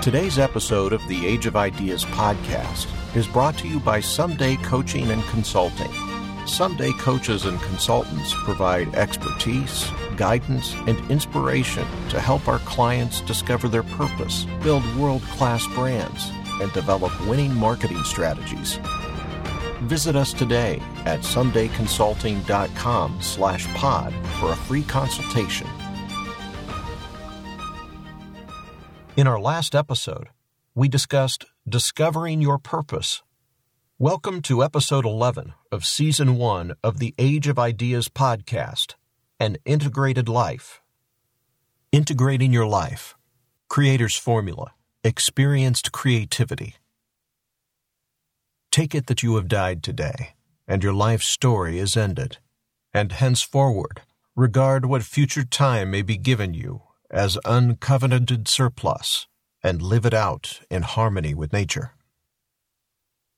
Today's episode of the Age of Ideas podcast is brought to you by Someday Coaching and Consulting. Someday coaches and consultants provide expertise, guidance, and inspiration to help our clients discover their purpose, build world-class brands, and develop winning marketing strategies. Visit us today at somedayconsulting.com/pod for a free consultation. In our last episode, we discussed discovering your purpose. Welcome to episode 11 of season 1 of the Age of Ideas podcast, An Integrated Life. Integrating your life. Creator's formula. Experienced creativity. Take it that you have died today, and your life story is ended, and henceforward, regard what future time may be given you as uncovenanted surplus, and live it out in harmony with nature.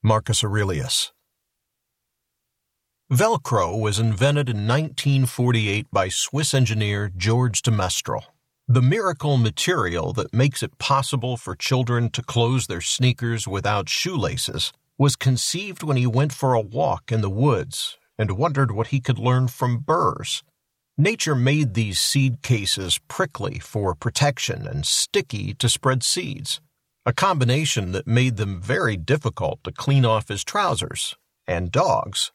Marcus Aurelius. Velcro was invented in 1948 by Swiss engineer George de Mestral, the miracle material that makes it possible for children to close their sneakers without shoelaces. Was conceived when he went for a walk in the woods and wondered what he could learn from burrs. Nature made these seed cases prickly for protection and sticky to spread seeds, a combination that made them very difficult to clean off his trousers and dogs.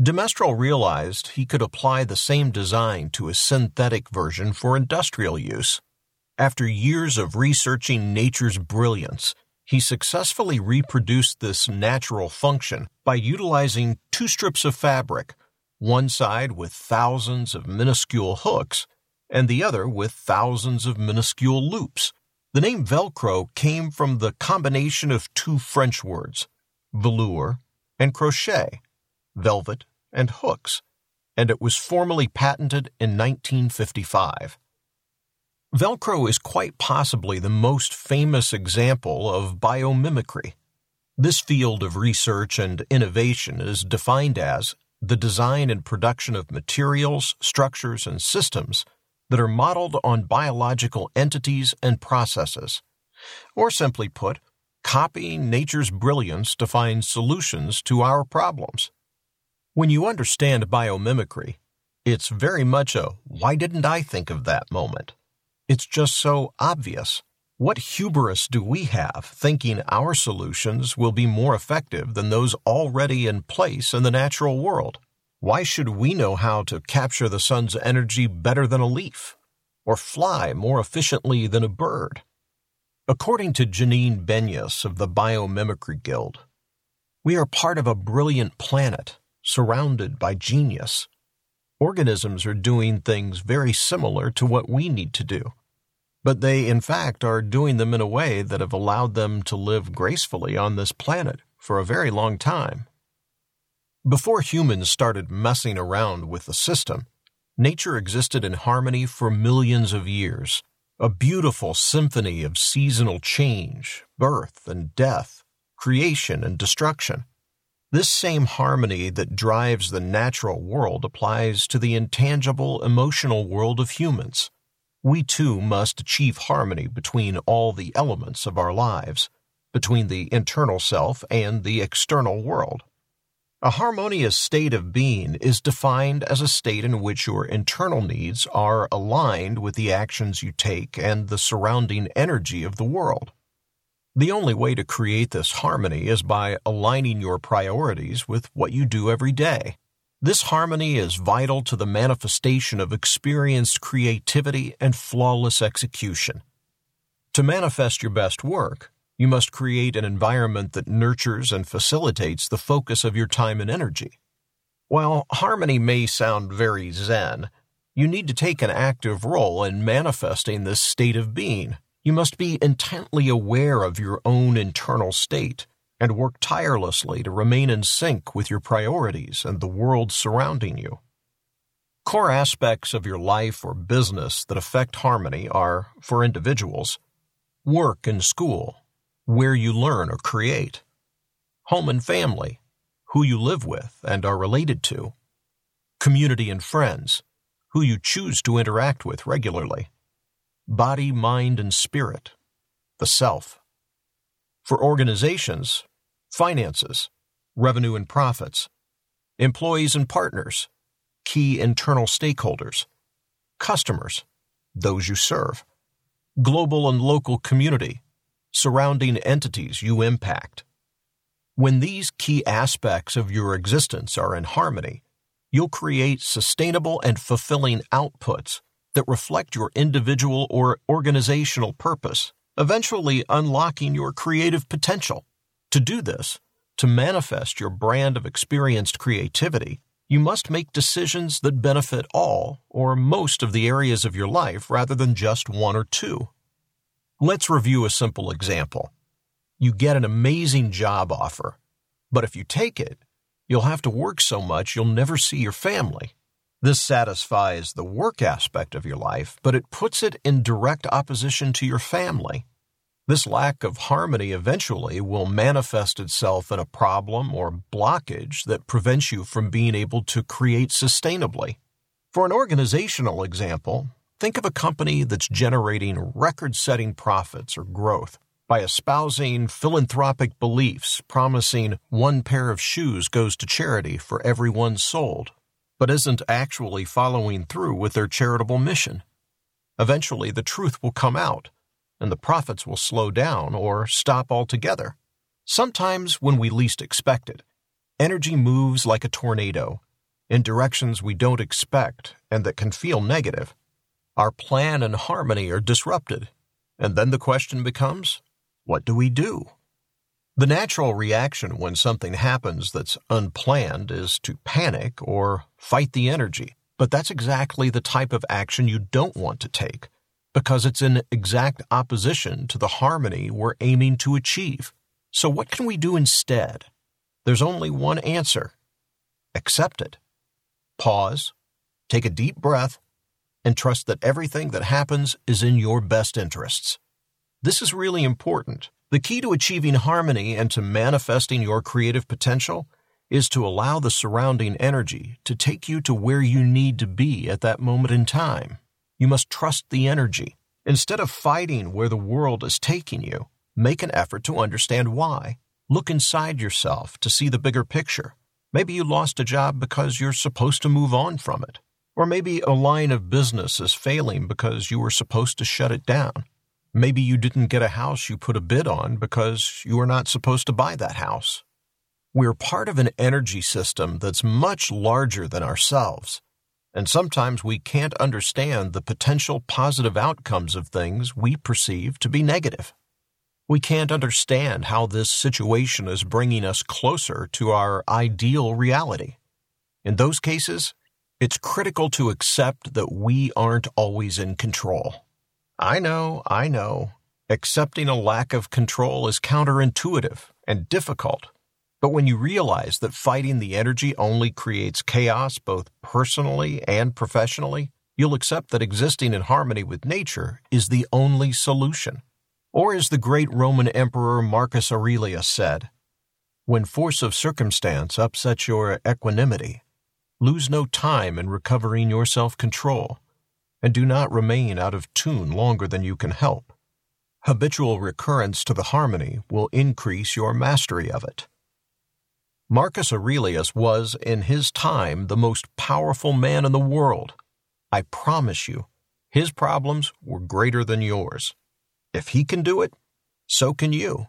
De Mestral realized he could apply the same design to a synthetic version for industrial use. After years of researching nature's brilliance, he successfully reproduced this natural function by utilizing two strips of fabric, one side with thousands of minuscule hooks and the other with thousands of minuscule loops. The name Velcro came from the combination of two French words, velour and crochet, velvet and hooks, and it was formally patented in 1955. Velcro is quite possibly the most famous example of biomimicry. This field of research and innovation is defined as the design and production of materials, structures, and systems that are modeled on biological entities and processes. Or simply put, copying nature's brilliance to find solutions to our problems. When you understand biomimicry, it's very much a "why didn't I think of that" moment. It's just so obvious. What hubris do we have thinking our solutions will be more effective than those already in place in the natural world? Why should we know how to capture the sun's energy better than a leaf, or fly more efficiently than a bird? According to Janine Benyus of the Biomimicry Guild, we are part of a brilliant planet surrounded by genius. Organisms are doing things very similar to what we need to do, but they, in fact, are doing them in a way that have allowed them to live gracefully on this planet for a very long time. Before humans started messing around with the system, nature existed in harmony for millions of years, a beautiful symphony of seasonal change, birth and death, creation and destruction. This same harmony that drives the natural world applies to the intangible, emotional world of humans. We too must achieve harmony between all the elements of our lives, between the internal self and the external world. A harmonious state of being is defined as a state in which your internal needs are aligned with the actions you take and the surrounding energy of the world. The only way to create this harmony is by aligning your priorities with what you do every day. This harmony is vital to the manifestation of experienced creativity and flawless execution. To manifest your best work, you must create an environment that nurtures and facilitates the focus of your time and energy. While harmony may sound very zen, you need to take an active role in manifesting this state of being. You must be intently aware of your own internal state and work tirelessly to remain in sync with your priorities and the world surrounding you. Core aspects of your life or business that affect harmony are, for individuals, work and school, where you learn or create, home and family, who you live with and are related to, community and friends, who you choose to interact with regularly, body, mind, and spirit, the self. For organizations, finances, revenue and profits, employees and partners, key internal stakeholders, customers, those you serve, global and local community, surrounding entities you impact. When these key aspects of your existence are in harmony, you'll create sustainable and fulfilling outputs that reflect your individual or organizational purpose, eventually unlocking your creative potential. To do this, to manifest your brand of experienced creativity, you must make decisions that benefit all or most of the areas of your life rather than just one or two. Let's review a simple example. You get an amazing job offer, but if you take it, you'll have to work so much you'll never see your family. This satisfies the work aspect of your life, but it puts it in direct opposition to your family. This lack of harmony eventually will manifest itself in a problem or blockage that prevents you from being able to create sustainably. For an organizational example, think of a company that's generating record-setting profits or growth by espousing philanthropic beliefs, promising one pair of shoes goes to charity for every one sold, but isn't actually following through with their charitable mission. Eventually, the truth will come out, and the profits will slow down or stop altogether. Sometimes, when we least expect it, energy moves like a tornado in directions we don't expect and that can feel negative. Our plan and harmony are disrupted, and then the question becomes, what do we do? The natural reaction when something happens that's unplanned is to panic or fight the energy, but that's exactly the type of action you don't want to take because it's in exact opposition to the harmony we're aiming to achieve. So what can we do instead? There's only one answer. Accept it. Pause, take a deep breath, and trust that everything that happens is in your best interests. This is really important. The key to achieving harmony and to manifesting your creative potential is to allow the surrounding energy to take you to where you need to be at that moment in time. You must trust the energy. Instead of fighting where the world is taking you, make an effort to understand why. Look inside yourself to see the bigger picture. Maybe you lost a job because you're supposed to move on from it. Or maybe a line of business is failing because you were supposed to shut it down. Maybe you didn't get a house you put a bid on because you were not supposed to buy that house. We're part of an energy system that's much larger than ourselves, and sometimes we can't understand the potential positive outcomes of things we perceive to be negative. We can't understand how this situation is bringing us closer to our ideal reality. In those cases, it's critical to accept that we aren't always in control. I know. Accepting a lack of control is counterintuitive and difficult. But when you realize that fighting the energy only creates chaos both personally and professionally, you'll accept that existing in harmony with nature is the only solution. Or as the great Roman Emperor Marcus Aurelius said, "When force of circumstance upsets your equanimity, lose no time in recovering your self-control, and do not remain out of tune longer than you can help. Habitual recurrence to the harmony will increase your mastery of it." Marcus Aurelius was, in his time, the most powerful man in the world. I promise you, his problems were greater than yours. If he can do it, so can you.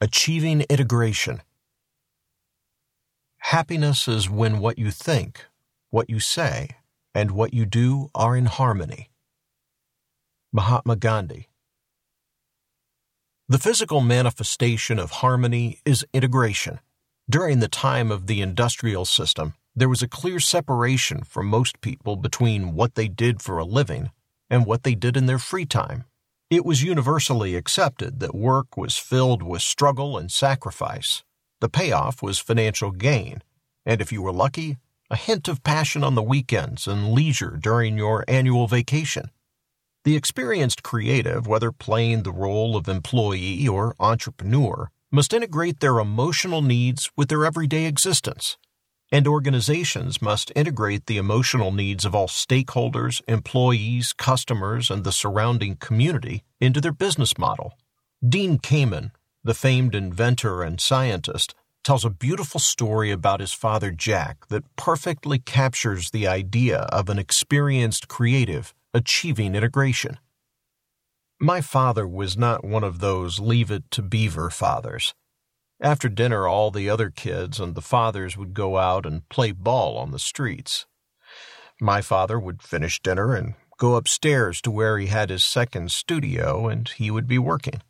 Achieving integration. Happiness is when what you think, what you say, and what you do are in harmony. Mahatma Gandhi. The physical manifestation of harmony is integration. During the time of the industrial system, there was a clear separation for most people between what they did for a living and what they did in their free time. It was universally accepted that work was filled with struggle and sacrifice. The payoff was financial gain, and if you were lucky, a hint of passion on the weekends and leisure during your annual vacation. The experienced creative, whether playing the role of employee or entrepreneur, must integrate their emotional needs with their everyday existence. and organizations must integrate the emotional needs of all stakeholders, employees, customers, and the surrounding community into their business model. Dean Kamen, the famed inventor and scientist, tells a beautiful story about his father Jack that perfectly captures the idea of an experienced creative achieving integration. My father was not one of those leave-it-to-beaver fathers. After dinner, all the other kids and the fathers would go out and play ball on the streets. My father would finish dinner and go upstairs to where he had his second studio, and he would be working.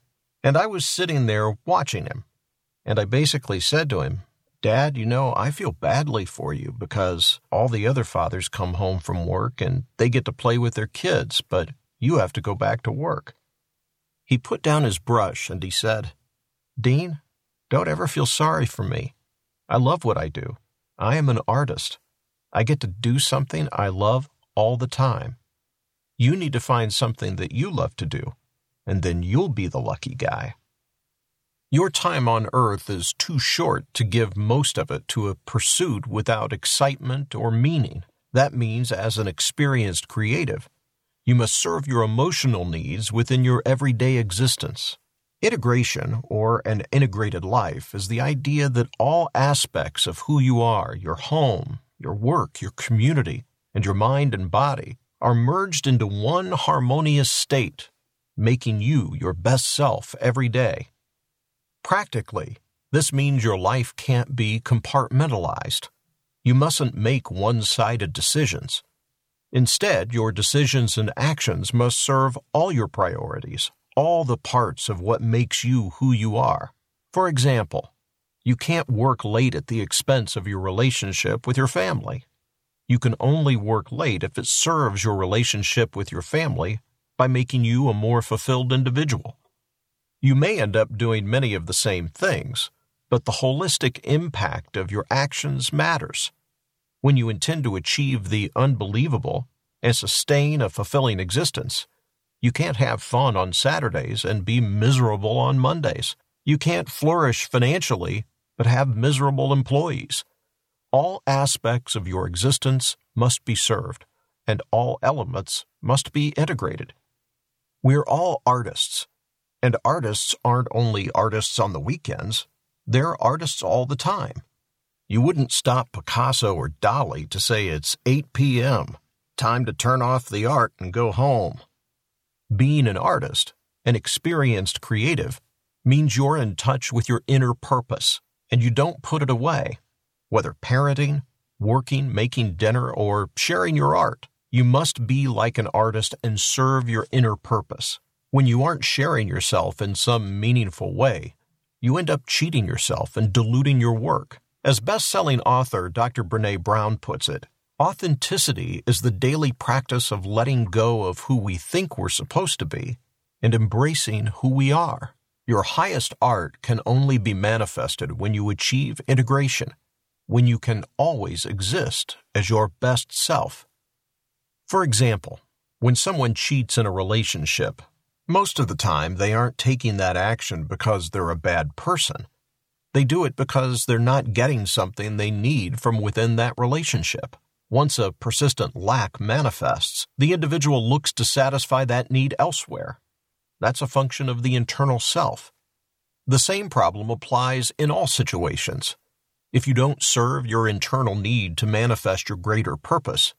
And I was sitting there watching him, and I basically said to him, "Dad, you know, I feel badly for you because all the other fathers come home from work and they get to play with their kids, but you have to go back to work." He put down his brush and he said, "Dean, don't ever feel sorry for me. I love what I do. I am an artist. I get to do something I love all the time. You need to find something that you love to do, and then you'll be the lucky guy. Your time on earth is too short to give most of it to a pursuit without excitement or meaning. That means, as an experienced creative, you must serve your emotional needs within your everyday existence." Integration, or an integrated life, is the idea that all aspects of who you are, your home, your work, your community, and your mind and body, are merged into one harmonious state, making you your best self every day. Practically, this means your life can't be compartmentalized. You mustn't make one-sided decisions. Instead, your decisions and actions must serve all your priorities, all the parts of what makes you who you are. For example, you can't work late at the expense of your relationship with your family. You can only work late if it serves your relationship with your family by making you a more fulfilled individual. You may end up doing many of the same things, but the holistic impact of your actions matters. When you intend to achieve the unbelievable and sustain a fulfilling existence, you can't have fun on Saturdays and be miserable on Mondays. You can't flourish financially but have miserable employees. All aspects of your existence must be served, and all elements must be integrated. We're all artists. And artists aren't only artists on the weekends, they're artists all the time. You wouldn't stop Picasso or Dali to say it's 8 p.m., time to turn off the art and go home. Being an artist, an experienced creative, means you're in touch with your inner purpose, and you don't put it away. Whether parenting, working, making dinner, or sharing your art, you must be like an artist and serve your inner purpose. When you aren't sharing yourself in some meaningful way, you end up cheating yourself and diluting your work. As best-selling author Dr. Brené Brown puts it, authenticity is the daily practice of letting go of who we think we're supposed to be and embracing who we are. Your highest art can only be manifested when you achieve integration, when you can always exist as your best self. For example, when someone cheats in a relationship, most of the time, they aren't taking that action because they're a bad person. They do it because they're not getting something they need from within that relationship. Once a persistent lack manifests, the individual looks to satisfy that need elsewhere. That's a function of the internal self. The same problem applies in all situations. If you don't serve your internal need to manifest your greater purpose,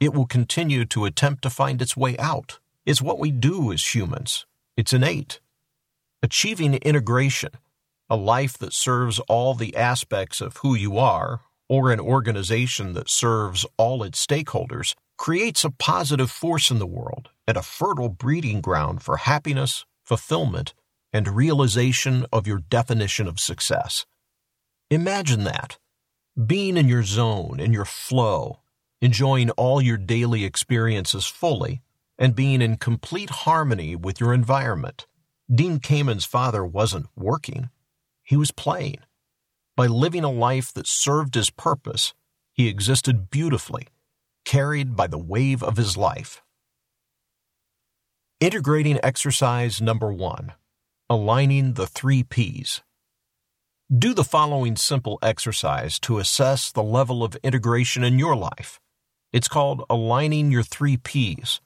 it will continue to attempt to find its way out. It's what we do as humans. It's innate. Achieving integration, a life that serves all the aspects of who you are, or an organization that serves all its stakeholders, creates a positive force in the world and a fertile breeding ground for happiness, fulfillment, and realization of your definition of success. Imagine that. Being in your zone, in your flow, enjoying all your daily experiences fully, and being in complete harmony with your environment. Dean Kamen's father wasn't working. He was playing. By living a life that served his purpose, he existed beautifully, carried by the wave of his life. Integrating exercise number 1, aligning the 3 Ps. Do the following simple exercise to assess the level of integration in your life. It's called aligning your 3 Ps: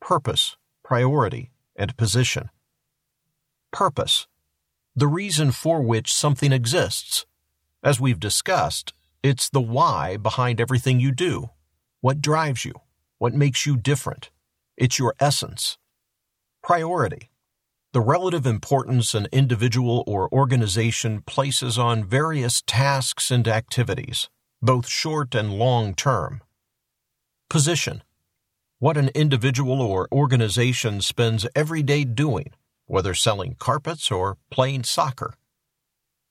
purpose, priority, and position. Purpose: the reason for which something exists. As we've discussed, it's the why behind everything you do. What drives you? What makes you different? It's your essence. Priority: the relative importance an individual or organization places on various tasks and activities, both short and long term. Position: what an individual or organization spends every day doing, whether selling carpets or playing soccer.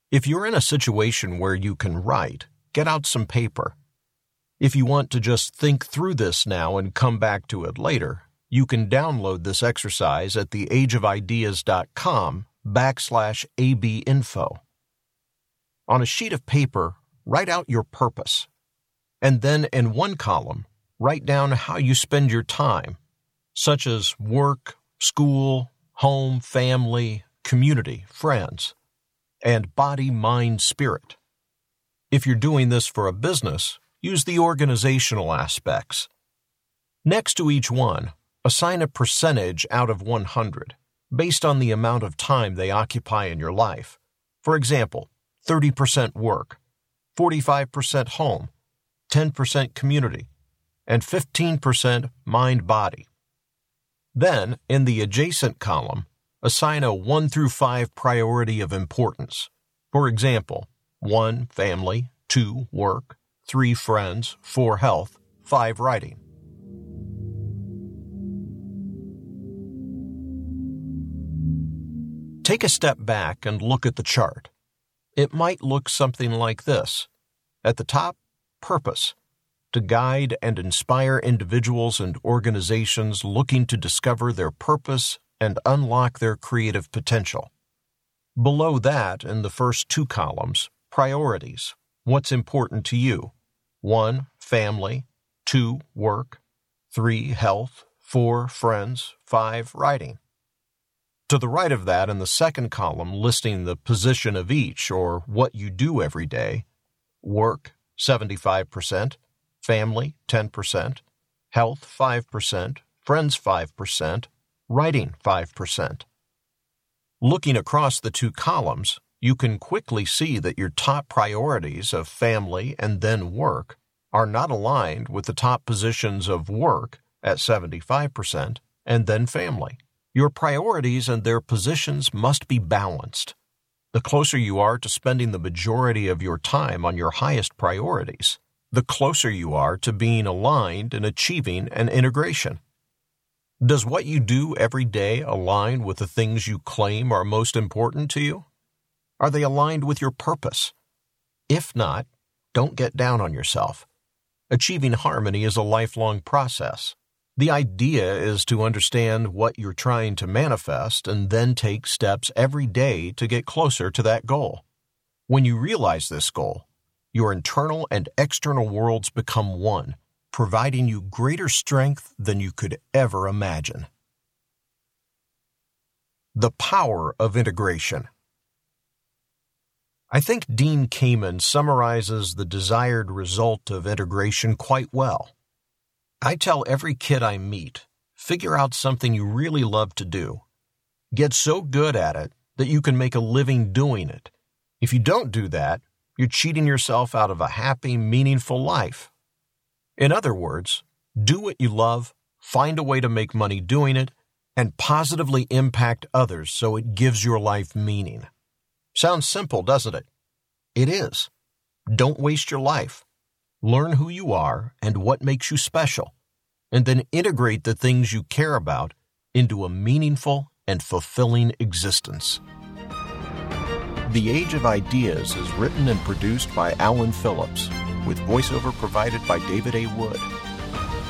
If you're in a situation where you can write, get out some paper. If you want to just think through this now and come back to it later, you can download this exercise at theageofideas.com/abinfo. On a sheet of paper, write out your purpose. And then in one column, write down how you spend your time, such as work, school, home, family, community, friends, and body, mind, spirit. If you're doing this for a business, use the organizational aspects. Next to each one, assign a percentage out of 100 based on the amount of time they occupy in your life. For example, 30% work, 45% home, 10% community, and 15% mind-body. Then, in the adjacent column, assign a 1 through 5 priority of importance. For example, 1, family, 2, work, 3, friends, 4, health, 5, writing. Take a step back and look at the chart. It might look something like this. At the top, purpose: to guide and inspire individuals and organizations looking to discover their purpose and unlock their creative potential. Below that, in the first two columns, priorities: what's important to you? 1, family. 2, work. 3, health. 4, friends. 5, writing. To the right of that, in the second column, listing the position of each, or what you do every day: work, 75%, family, 10%, health, 5%, friends, 5%, writing, 5%. Looking across the two columns, you can quickly see that your top priorities of family and then work are not aligned with the top positions of work at 75% and then family. Your priorities and their positions must be balanced. The closer you are to spending the majority of your time on your highest priorities, the closer you are to being aligned and achieving an integration. Does what you do every day align with the things you claim are most important to you? Are they aligned with your purpose? If not, don't get down on yourself. Achieving harmony is a lifelong process. The idea is to understand what you're trying to manifest and then take steps every day to get closer to that goal. When you realize this goal, your internal and external worlds become one, providing you greater strength than you could ever imagine. The power of integration. I think Dean Kamen summarizes the desired result of integration quite well. I tell every kid I meet, figure out something you really love to do. Get so good at it that you can make a living doing it. If you don't do that, you're cheating yourself out of a happy, meaningful life. In other words, do what you love, find a way to make money doing it, and positively impact others so it gives your life meaning. Sounds simple, doesn't it? It is. Don't waste your life. Learn who you are and what makes you special, and then integrate the things you care about into a meaningful and fulfilling existence. The Age of Ideas is written and produced by Alan Phillips, with voiceover provided by David A. Wood.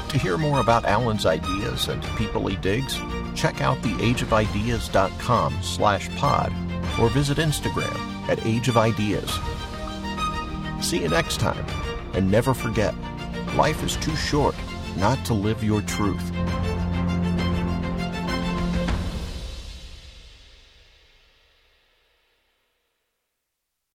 To hear more about Alan's ideas and people he digs, check out theageofideas.com/pod or visit Instagram at ageofideas. See you next time. And never forget, life is too short not to live your truth.